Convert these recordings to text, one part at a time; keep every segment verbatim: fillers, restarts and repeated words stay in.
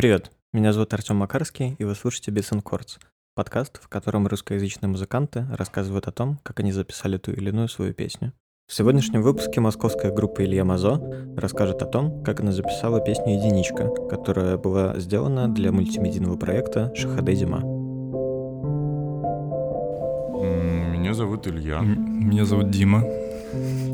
Привет, меня зовут Артём Макарский, и вы слушаете Битсенкорц, подкаст, в котором русскоязычные музыканты рассказывают о том, как они записали ту или иную свою песню. В сегодняшнем выпуске московская группа Илья Мазо расскажет о том, как она записала песню «Единичка», которая была сделана для мультимедийного проекта «Шахады Дима». Меня зовут Илья. Меня зовут Дима.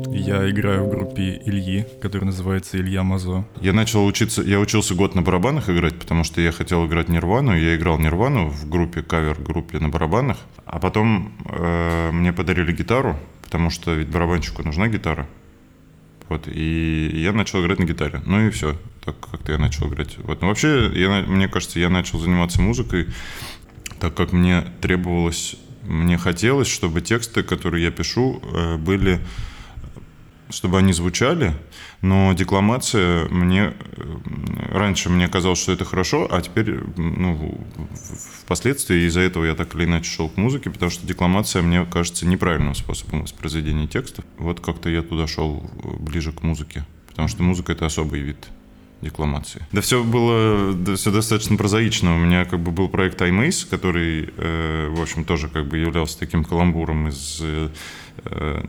Я играю в группе Ильи, которая называется Илья Мазо. Я начал учиться, я учился год на барабанах играть, потому что я хотел играть Нирвану. Я играл Нирвану в группе, кавер-группе на барабанах. А потом э, мне подарили гитару, потому что ведь барабанщику нужна гитара. Вот, и я начал играть на гитаре. Ну и все, так как-то я начал играть. Вот. Но вообще, я, мне кажется, я начал заниматься музыкой, так как мне требовалось, мне хотелось, чтобы тексты, которые я пишу, были... чтобы они звучали, но декламация мне... Раньше мне казалось, что это хорошо, а теперь, ну, впоследствии из-за этого я так или иначе шел к музыке, потому что декламация, мне кажется, неправильным способом воспроизведения текстов. Вот как-то я туда шел ближе к музыке, потому что музыка — это особый вид декламации. Да все было, да, все достаточно прозаично. У меня как бы был проект IMACE, который, э, в общем, тоже как бы являлся таким каламбуром из... Э,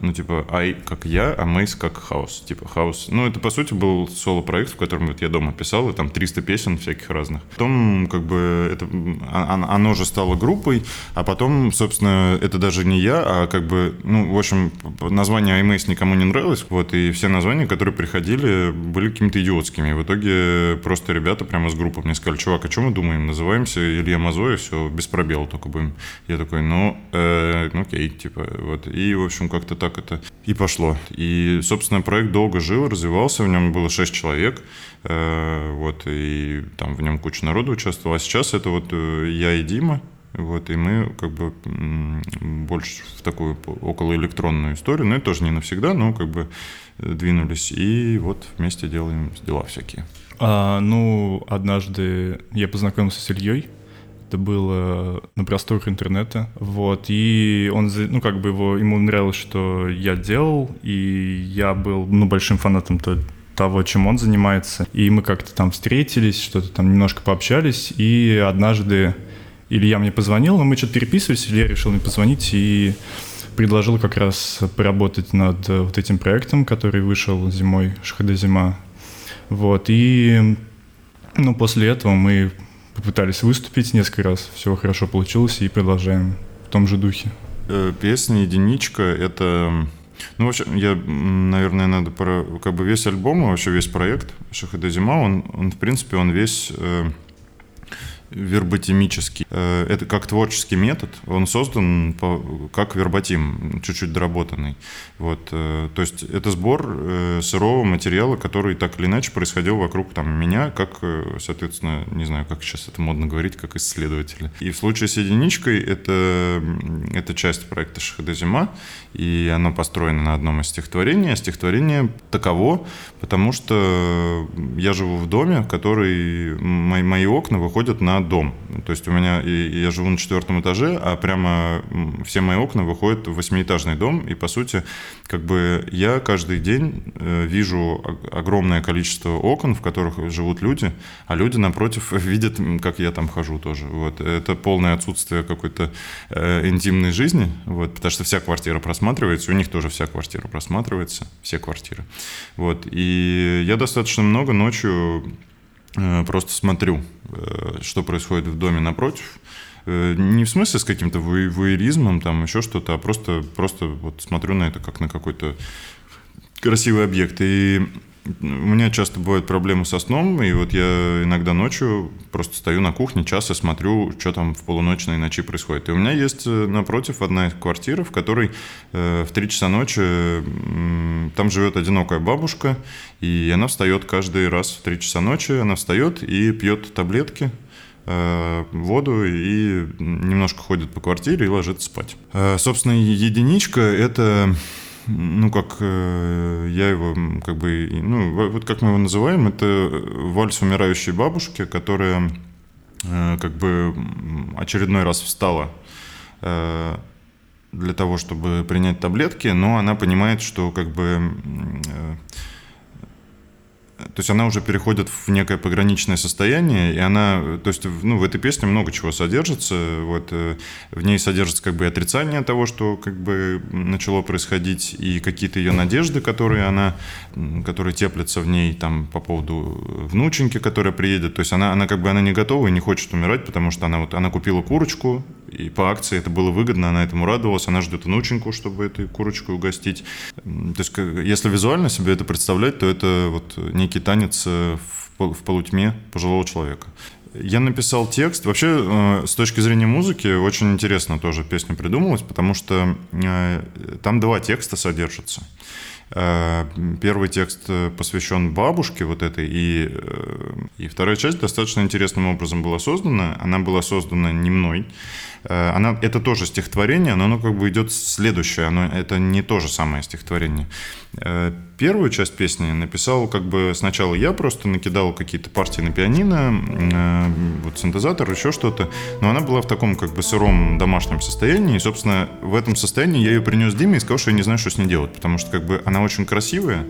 ну, типа, I как я, а Mace как хаос. Типа, хаос. Ну, это, по сути, был соло-проект, в котором вот, я дома писал, и там триста песен всяких разных. Потом, как бы, это, оно же стало группой, а потом, собственно, это даже не я, а как бы, ну, в общем, название iMace никому не нравилось, вот, и все названия, которые приходили, были какими-то идиотскими. В итоге просто ребята прямо с группы мне сказали: чувак, о чем мы думаем? Называемся Илья Мазо, и все, без пробела только будем. Я такой, ну, э, ну окей, типа, вот. И, в общем, как-то так это и пошло. И, собственно, проект долго жил, развивался, в нем было шесть человек, э, вот, и там в нем куча народу участвовала. А сейчас это вот я и Дима, вот, и мы как бы больше в такую околоэлектронную историю, ну, это тоже не навсегда, но как бы двинулись, и вот вместе делаем дела всякие. А, ну, однажды я познакомился с Ильей. Это было на просторах интернета, вот, и он, ну, как бы его, ему нравилось, что я делал, и я был, ну, большим фанатом того, чем он занимается, и мы как-то там встретились, что-то там немножко пообщались, и однажды Илья мне позвонил, но мы что-то переписывались, Илья решил мне позвонить и предложил как раз поработать над вот этим проектом, который вышел зимой, «Шахада Зима», вот, и, ну, после этого мы... Попытались выступить несколько раз, все хорошо получилось, и продолжаем в том же духе. Песня «Единичка» — это... Ну, вообще, я, наверное, надо... Про... Как бы весь альбом, и вообще весь проект «Шахада Зима», он, он, в принципе, он весь... Э... верботимический. Это как творческий метод, он создан по, как верботим, чуть-чуть доработанный. Вот. То есть это сбор сырого материала, который так или иначе происходил вокруг там, меня, как, соответственно, не знаю, как сейчас это модно говорить, как исследователя. И в случае с «Единичкой» это, это часть проекта «Шахада Зима», и она построена на одном из стихотворений. А стихотворение таково, потому что я живу в доме, который... Мои, мои окна выходят на дом. То есть у меня, и я живу на четвертом этаже, а прямо все мои окна выходят в восьмиэтажный дом, и, по сути, как бы я каждый день вижу огромное количество окон, в которых живут люди, а люди напротив видят, как я там хожу тоже. Вот. Это полное отсутствие какой-то э, интимной жизни, вот, потому что вся квартира просматривается, у них тоже вся квартира просматривается, все квартиры. Вот. И я достаточно много ночью просто смотрю, что происходит в доме напротив. Не в смысле с каким-то вуэризмом, там еще что-то, а просто, просто вот смотрю на это как на какой-то красивый объект. И у меня часто бывают проблемы со сном, и вот я иногда ночью просто стою на кухне час и смотрю, что там в полуночной ночи происходит. И у меня есть напротив одна из квартир, в которой э, в три часа ночи э, там живет одинокая бабушка, и она встает каждый раз в три часа ночи, она встает и пьет таблетки, воду и немножко ходит по квартире и ложится спать. Э, собственно, «Единичка» — это... Ну, как э, я его, как бы, ну, вот как мы его называем, это вальс умирающей бабушки, которая, э, как бы, очередной раз встала э, для того, чтобы принять таблетки, но она понимает, что, как бы, э, То есть она уже переходит в некое пограничное состояние, и она, то есть, ну, в этой песне много чего содержится, вот, в ней содержится как бы отрицание того, что как бы начало происходить, и какие-то ее надежды, которые она, которые теплятся в ней, там, по поводу внученьки, которая приедет, то есть она, она как бы, она не готова и не хочет умирать, потому что она вот, она купила курочку, и по акции это было выгодно, она этому радовалась, она ждет внученьку, чтобы эту курочку угостить. То есть, если визуально себе это представлять, то это вот некий танец в полутьме пожилого человека. Я написал текст. Вообще, с точки зрения музыки, очень интересно тоже песня придумалась, потому что там два текста содержатся. Первый текст посвящен бабушке вот этой, и, и вторая часть достаточно интересным образом была создана. Она была создана не мной. Она, это тоже стихотворение, но оно как бы идет следующее. Оно, это не то же самое стихотворение. Первую часть песни написал как бы сначала я, просто накидал какие-то партии на пианино, вот синтезатор, еще что-то. Но она была в таком как бы сыром домашнем состоянии. И, собственно, в этом состоянии я ее принес Диме и сказал, что я не знаю, что с ней делать. Потому что как бы она очень красивая,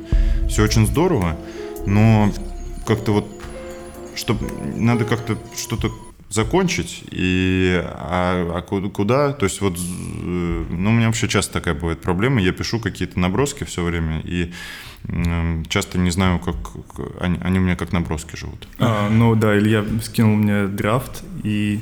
все очень здорово, но как-то вот чтобы, надо как-то что-то закончить, и а, а куда, то есть вот, ну, у меня вообще часто такая бывает проблема, я пишу какие-то наброски все время, и э, часто не знаю, как, как они, они у меня как наброски живут. А, ну да, Илья скинул мне драфт, и,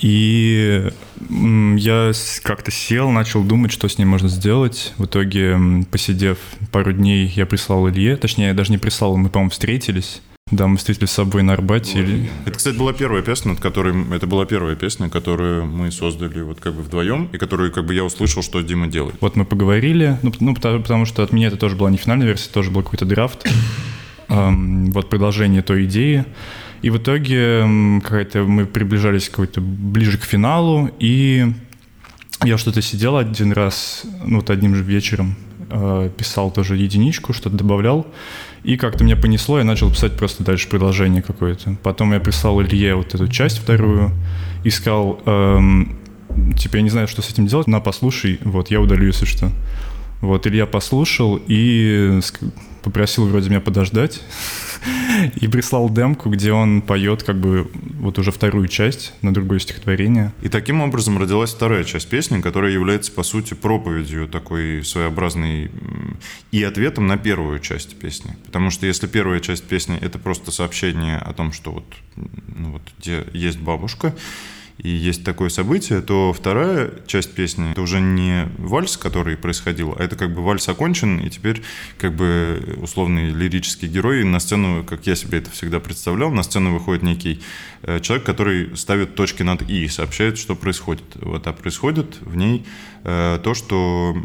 и я как-то сел, начал думать, что с ней можно сделать, в итоге, посидев пару дней, я прислал Илье, точнее, я даже не прислал, мы, по-моему, встретились. Да, мы встретились с собой на Арбате. Вот. Или... Это, кстати, была первая песня, над которой... Это была первая песня, которую мы создали вот как бы вдвоем, и которую как бы я услышал, что Дима делает. Вот мы поговорили, ну, ну потому, потому что от меня это тоже была не финальная версия, тоже был какой-то драфт, эм, вот продолжение той идеи. И в итоге какая-то мы приближались к какой-то ближе к финалу, и я что-то сидел один раз, ну вот одним же вечером, э, писал тоже единичку, что-то добавлял. И как-то меня понесло, я начал писать просто дальше продолжение какое-то. Потом я прислал Илье вот эту часть вторую, искал, эм, типа, я не знаю, что с этим делать, на, послушай, вот, я удалю, если что. Вот, Илья послушал и попросил вроде меня подождать и прислал демку, где он поет как бы вот уже вторую часть на другое стихотворение. И таким образом родилась вторая часть песни, которая является, по сути, проповедью такой своеобразной и ответом на первую часть песни. Потому что если первая часть песни — это просто сообщение о том, что вот, ну вот где есть бабушка, и есть такое событие, то вторая часть песни — это уже не вальс, который происходил, а это как бы вальс окончен, и теперь как бы условный лирический герой на сцену, как я себе это всегда представлял, на сцену выходит некий человек, который ставит точки над «и» и сообщает, что происходит. Вот, а происходит в ней то, что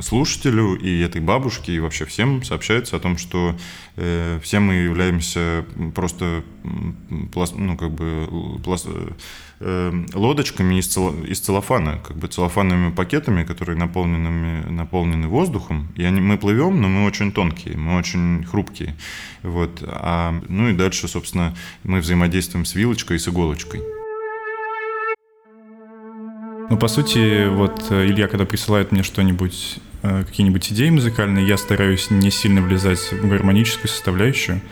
слушателю и этой бабушке, и вообще всем сообщается о том, что э, все мы являемся просто пласт, ну, как бы, пласт, э, лодочками из, цел, из целлофана, как бы целлофановыми пакетами, которые наполнены, наполнены воздухом. И они, мы плывем, но мы очень тонкие, мы очень хрупкие. Вот. А, ну и дальше, собственно, мы взаимодействуем с вилочкой и с иголочкой. Ну, по сути, вот Илья, когда присылает мне что-нибудь, какие-нибудь идеи музыкальные, я стараюсь не сильно влезать в гармоническую составляющую,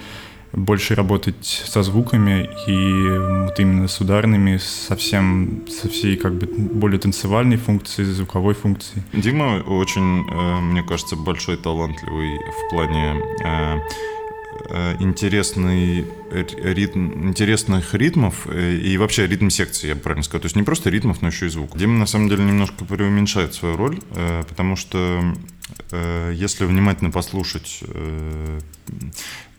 больше работать со звуками и вот именно с ударными, со всем, со всей как бы более танцевальной функцией, звуковой функцией. Дима очень, мне кажется, большой, талантливый в плане интересный ритм, интересных ритмов и вообще ритм секции, я бы правильно сказал. То есть не просто ритмов, но еще и звук. Дима на самом деле немножко преуменьшает свою роль, потому что если внимательно послушать...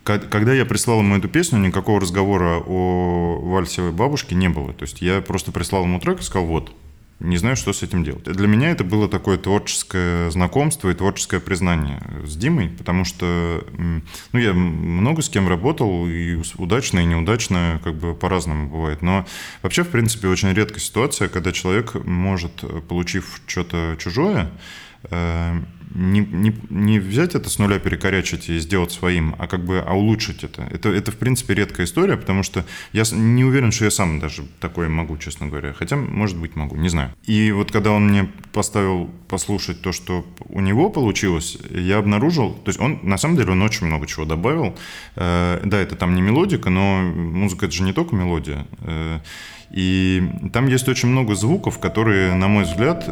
Когда я прислал ему эту песню, никакого разговора о вальсовой бабушке не было. То есть я просто прислал ему трек и сказал «вот». Не знаю, что с этим делать. Для меня это было такое творческое знакомство и творческое признание с Димой, потому что, ну, я много с кем работал, и удачно, и неудачно, как бы по-разному бывает. Но вообще, в принципе, очень редкая ситуация, когда человек может, получив что-то чужое, не, не, не взять это с нуля, перекорячить и сделать своим, а как бы а улучшить это. это. Это, в принципе, редкая история, потому что я не уверен, что я сам даже такое могу, честно говоря. Хотя, может быть, могу, не знаю. И вот когда он мне поставил послушать то, что у него получилось, я обнаружил, то есть он, на самом деле, он очень много чего добавил. Да, это там не мелодика, но музыка — это же не только мелодия. И там есть очень много звуков, которые, на мой взгляд,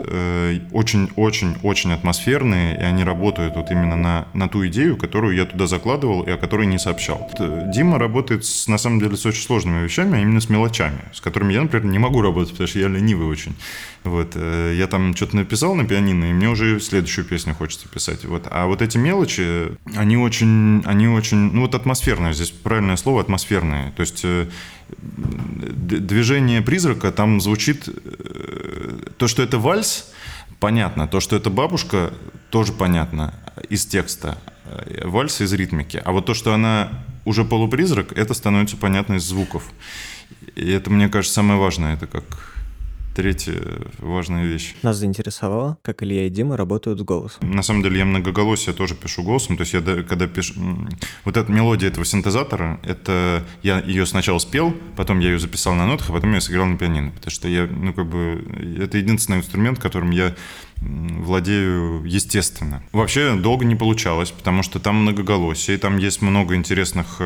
очень-очень-очень атмосферные, и они работают вот именно на, на ту идею, которую я туда закладывал и о которой не сообщал. Дима работает, с, на самом деле, с очень сложными вещами, а именно с мелочами, с которыми я, например, не могу работать, потому что я ленивый очень. Вот. Я там что-то написал на пианино, и мне уже следующую песню хочется писать. Вот. А вот эти мелочи, они очень, они очень, ну вот атмосферные, здесь правильное слово — атмосферные. То есть движение призрака там звучит... То, что это вальс, понятно. То, что это бабушка, тоже понятно из текста. Вальс из ритмики. А вот то, что она уже полупризрак, это становится понятно из звуков. И это, мне кажется, самое важное. Это как третья важная вещь. Нас заинтересовало, как Илья и Дима работают с голосом. На самом деле я многоголосие тоже пишу голосом. То есть я когда пишу... Вот эта мелодия этого синтезатора, это я ее сначала спел, потом я ее записал на нотах, а потом я сыграл на пианино. Потому что я, ну как бы... Это единственный инструмент, которым я владею естественно. Вообще долго не получалось, потому что там многоголосие, там есть много интересных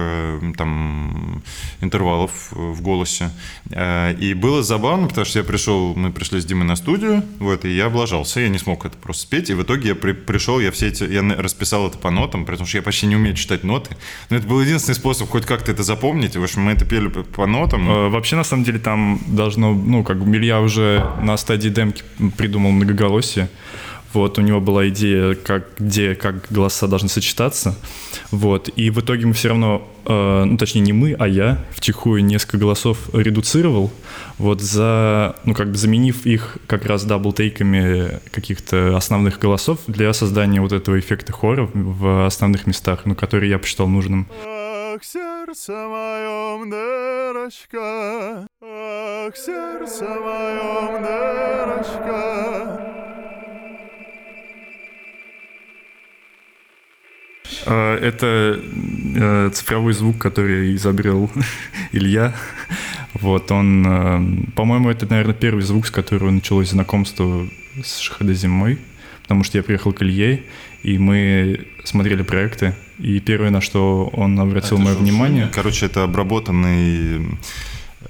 там, интервалов в голосе. И было забавно, потому что я пришел, мы пришли с Димой на студию, вот, и я облажался, я не смог это просто спеть. И в итоге я при, пришел, я все эти, я расписал это по нотам, потому что я почти не умею читать ноты. Но это был единственный способ хоть как-то это запомнить. В общем, мы это пели по нотам. Вообще, на самом деле, там должно, ну, как бы Илья уже на стадии демки придумал многоголосие. Вот, у него была идея, как, где, как голоса должны сочетаться. Вот, и в итоге мы все равно, э, ну, точнее, не мы, а я втихую несколько голосов редуцировал, вот, за, ну, как бы заменив их как раз даблтейками каких-то основных голосов для создания вот этого эффекта хора в основных местах, ну, которые я посчитал нужным. Ах, сердце моё, дырочка, ах, сердце моё, дырочка. Это э, цифровой звук, который изобрел Илья. Вот он, э, по-моему, это, наверное, первый звук, с которого началось знакомство с Шахады Зимой, потому что я приехал к Илье, и мы смотрели проекты, и первое, на что он обратил это мое же, внимание... Короче, это обработанный...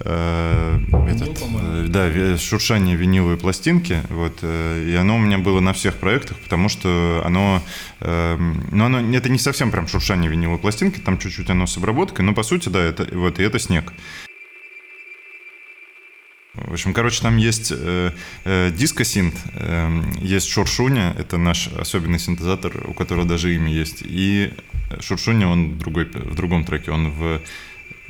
Э, этот, э, да, шуршание виниловой пластинки, вот, э, и оно у меня было на всех проектах, потому что оно, э, ну, оно, это не совсем прям шуршание виниловой пластинки, там чуть-чуть оно с обработкой, но по сути, да, это, вот, и это снег. В общем, короче, там есть э, э, диско-синт, э, есть шуршуня, это наш особенный синтезатор, у которого даже имя есть, и шуршуня, он в, другой, в другом треке, он в...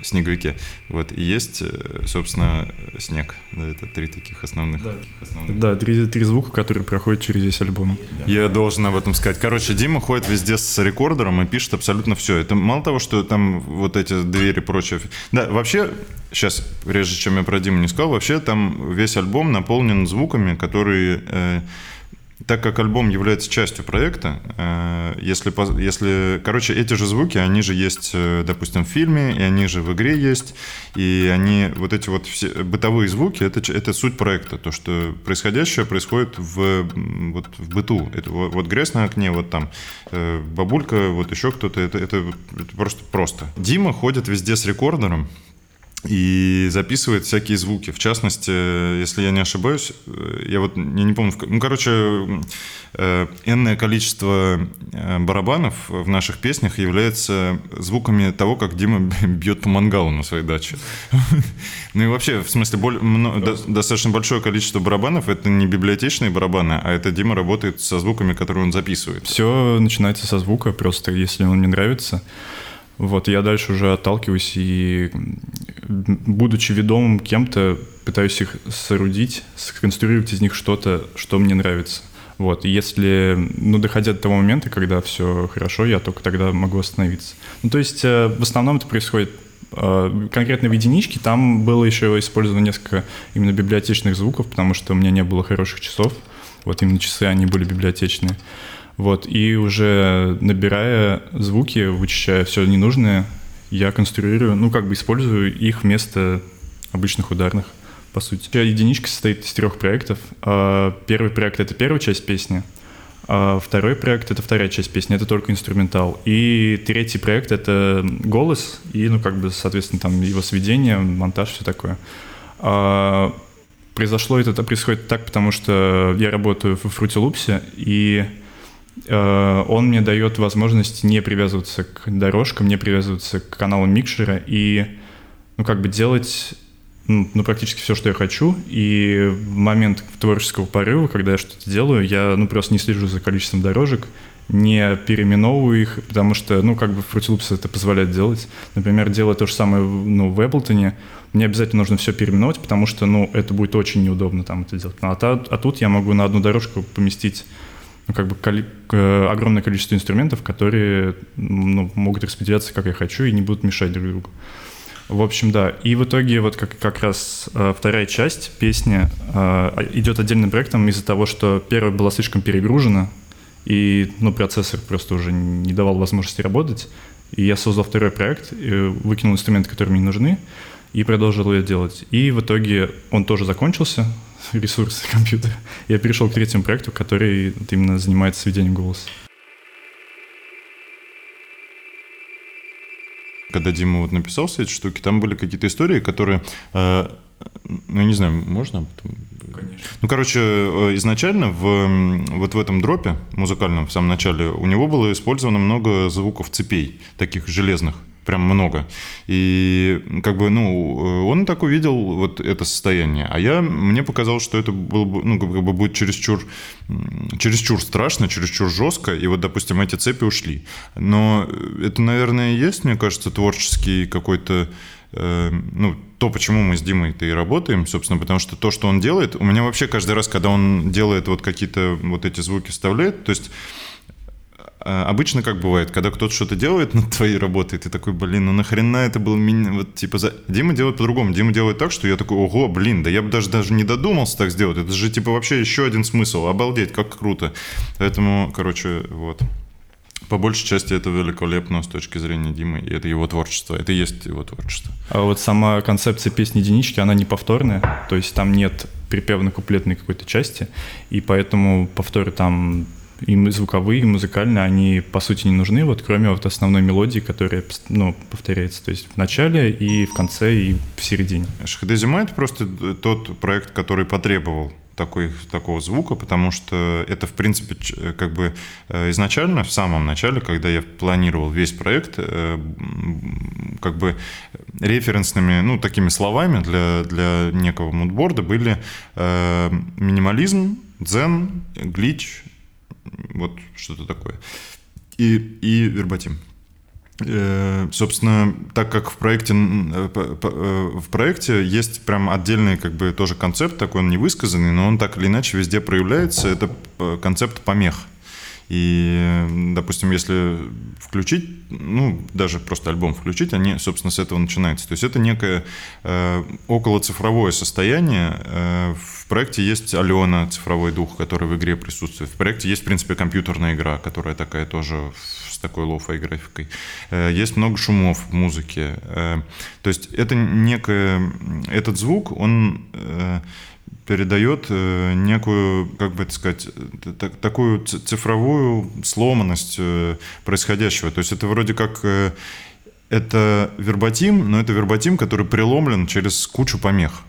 снеговике. Вот. И есть, собственно, снег. Да, это три таких основных. Да, таких основных. да три, три звука, которые проходят через весь альбом. Я должен об этом сказать. Короче, Дима ходит везде с рекордером и пишет абсолютно все. Это мало того, что там вот эти двери и прочее. Да, вообще, сейчас, прежде чем я про Диму не сказал, вообще там весь альбом наполнен звуками, которые... Э, так как альбом является частью проекта, если, если, короче, эти же звуки, они же есть, допустим, в фильме, и они же в игре есть, и они, вот эти вот все бытовые звуки, это, это суть проекта, то, что происходящее происходит в, вот, в быту. Это вот, вот грязь на окне, вот там бабулька, вот еще кто-то, это, это, это просто просто. Дима ходит везде с рекордером и записывает всякие звуки. В частности, если я не ошибаюсь, я вот я не помню... Ну, короче, энное количество барабанов в наших песнях является звуками того, как Дима бьет по мангалу на своей даче. Ну и вообще, в смысле, достаточно большое количество барабанов — это не библиотечные барабаны, а это Дима работает со звуками, которые он записывает. Все начинается со звука, просто если он мне нравится. Вот, я дальше уже отталкиваюсь и, будучи ведомым кем-то, пытаюсь их соорудить, сконструировать из них что-то, что мне нравится. Вот, и если, ну, доходя до того момента, когда все хорошо, я только тогда могу остановиться. Ну, то есть, в основном это происходит конкретно в единичке, там было еще использовано несколько именно библиотечных звуков, потому что у меня не было хороших часов, вот именно часы, они были библиотечные. Вот, и уже набирая звуки, вычищая все ненужное, я конструирую, ну, как бы использую их вместо обычных ударных, по сути. Единичка состоит из трех проектов. Первый проект — это первая часть песни, а второй проект — это вторая часть песни, это только инструментал. И третий проект — это голос и, ну, как бы, соответственно, там его сведение, монтаж, все такое. А произошло это, происходит так, потому что я работаю в Fruity Loops, и Uh, он мне дает возможность не привязываться к дорожкам, не привязываться к каналам микшера и, ну, как бы делать, ну, практически все, что я хочу. И в момент творческого порыва, когда я что-то делаю, я, ну, просто не слежу за количеством дорожек, не переименовываю их, потому что, ну, как бы Fruity Loops это позволяет делать. Например, делая то же самое, ну, в Ableton, мне обязательно нужно все переименовать, потому что, ну, это будет очень неудобно там это делать. А, та, а тут я могу на одну дорожку поместить, ну, как бы коли... огромное количество инструментов, которые, ну, могут распределяться, как я хочу, и не будут мешать друг другу. В общем, да. И в итоге вот как, как раз вторая часть песни идет отдельным проектом из-за того, что первая была слишком перегружена, и, ну, процессор просто уже не давал возможности работать. И я создал второй проект, выкинул инструменты, которые мне не нужны, и продолжил ее делать. И в итоге он тоже закончился, ресурсы компьютера. Я перешел к третьему проекту, который именно занимается сведением голоса. Когда Дима вот написал все эти штуки, там были какие-то истории, которые... Э, ну, я не знаю, можно? Конечно. Ну, короче, изначально в, вот в этом дропе музыкальном, в самом начале, у него было использовано много звуков цепей, таких железных. Прям много. И как бы, ну, он так увидел вот это состояние. А я, мне показалось, что это было бы, ну, как бы будет чересчур, чересчур страшно, чересчур жестко. И вот, допустим, эти цепи ушли. Но это, наверное, и есть, мне кажется, творческий какой-то... Э, ну, то, почему мы с Димой-то и работаем, собственно, потому что то, что он делает... У меня вообще каждый раз, когда он делает вот какие-то вот эти звуки, вставляет, то есть... Обычно как бывает, когда кто-то что-то делает над твоей работой, ты такой, блин, ну нахрена это было меня, вот типа за... Дима делает по-другому, Дима делает так, что я такой, ого, блин, да я бы даже, даже не додумался так сделать, это же типа вообще еще один смысл, обалдеть, как круто. Поэтому, короче, вот, по большей части это великолепно с точки зрения Димы, и это его творчество, это и есть его творчество. А вот сама концепция песни «Единички», она не повторная, то есть там нет припевно-куплетной какой-то части, и поэтому повторы там... И звуковые, и музыкальные, они, по сути, не нужны, вот кроме вот основной мелодии, которая, ну, повторяется, то есть в начале и в конце, и в середине. «Шахты Зима» — это просто тот проект, который потребовал такой, такого звука, потому что это, в принципе, как бы изначально, в самом начале, когда я планировал весь проект, как бы референсными, ну, такими словами для, для некого мудборда были минимализм, дзен, глич, вот что-то такое. И, и вербатим. Э, собственно, так как в проекте, в проекте есть прям отдельный, как бы, тоже концепт, такой он невысказанный, но он так или иначе везде проявляется. Это концепт помех. И, допустим, если включить, ну, даже просто альбом включить, они, собственно, с этого начинаются. То есть это некое э, околоцифровое состояние. Э, в проекте есть Алена, цифровой дух, который в игре присутствует. В проекте есть, в принципе, компьютерная игра, которая такая тоже с такой лоу-фай графикой. Э, есть много шумов в музыке. Э, то есть это некое... Этот звук, он... Э, передает некую, как бы это сказать, так, такую цифровую сломанность происходящего. То есть это вроде как это вербатим, но это вербатим, который преломлен через кучу помех.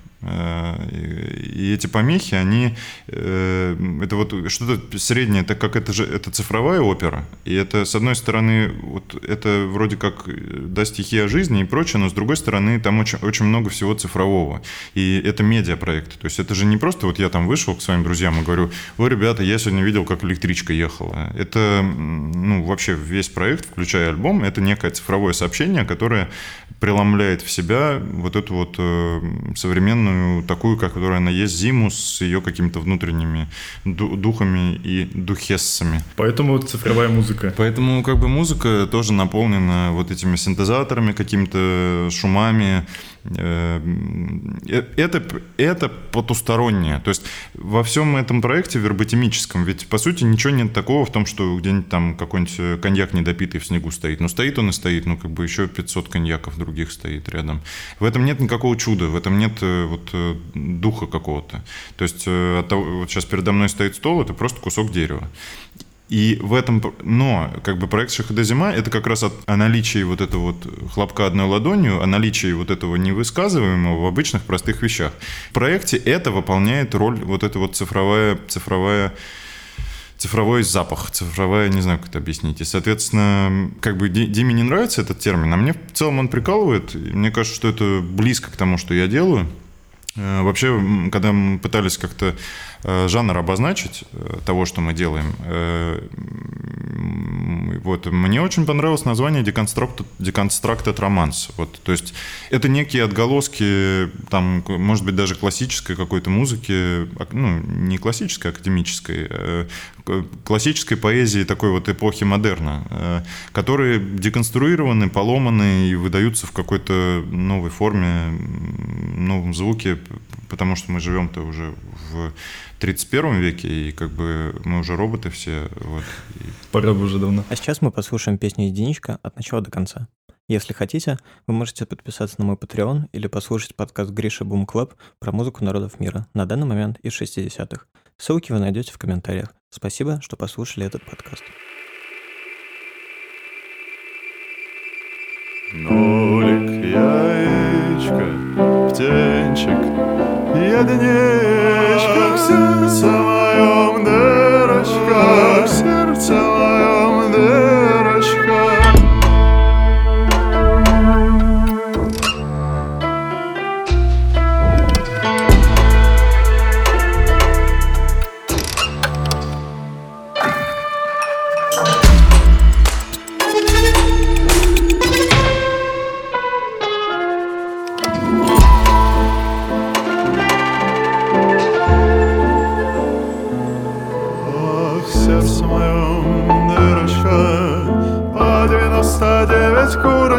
И эти помехи, они... Это вот что-то среднее, так как это же это цифровая опера. И это, с одной стороны, вот это вроде как, да, стихия жизни и прочее, но с другой стороны, там очень, очень много всего цифрового. И это медиапроект. То есть это же не просто вот я там вышел к своим друзьям и говорю, ой, ребята, я сегодня видел, как электричка ехала. Это, ну, вообще весь проект, включая альбом, это некое цифровое сообщение, которое преломляет в себя вот эту вот современную сцену такую, которая она есть, зиму, с ее какими-то внутренними духами и духессами. Поэтому цифровая музыка. Поэтому как бы музыка тоже наполнена вот этими синтезаторами, какими-то шумами. Это, это потустороннее. То есть во всем этом проекте верботимическом, ведь по сути ничего нет такого в том, что где-нибудь там какой-нибудь коньяк недопитый в снегу стоит. Ну стоит он и стоит, ну как бы еще пятьсот коньяков других стоит рядом. В этом нет никакого чуда, в этом нет вот духа какого-то. То есть от того, вот сейчас передо мной стоит стол, это просто кусок дерева. И в этом, но как бы проект «Шахада Зима» — это как раз о наличии вот этого вот хлопка одной ладонью, о наличии вот этого невысказываемого в обычных простых вещах. В проекте это выполняет роль вот эта вот цифровая, цифровая, цифровой запах, цифровая, не знаю, как это объяснить. И, соответственно, как бы Диме не нравится этот термин, а мне в целом он прикалывает. Мне кажется, что это близко к тому, что я делаю. Вообще, когда мы пытались как-то жанр обозначить того, что мы делаем, вот, мне очень понравилось название «Deconstructed Romance». Вот, то есть это некие отголоски, там, может быть, даже классической какой-то музыки, ну, не классической, академической, классической поэзии такой вот эпохи модерна, которые деконструированы, поломаны и выдаются в какой-то новой форме, новом звуке, потому что мы живем-то уже в тридцать первом веке, и как бы мы уже роботы все. Вот, и... Пора бы уже давно. А сейчас мы послушаем песню «Единичка» от начала до конца. Если хотите, вы можете подписаться на мой Patreon или послушать подкаст Гриша Бум Клэб про музыку народов мира, на данный момент из шестидесятых. Ссылки вы найдете в комментариях. Спасибо, что послушали этот подкаст. Нолик, яичко, птенчик, единичка в сердце моем, дырочка в сердце моем, дырочка.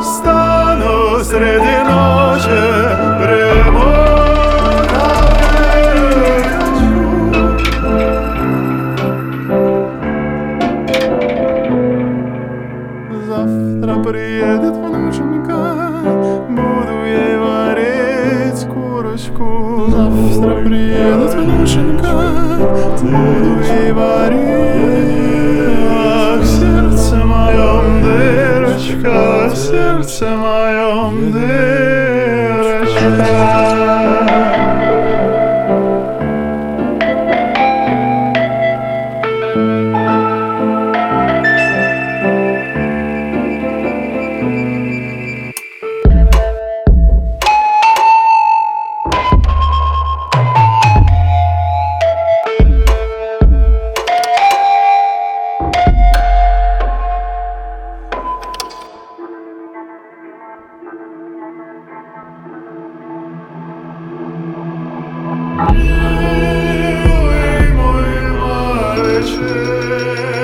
Встану среди ночи, приму навечу. Завтра приедет внученька, буду ей варить курочку. Завтра приедет внученька, буду ей варить. В сердце моем дырочка, в сердце моем дырочка. Милый мой мальчик.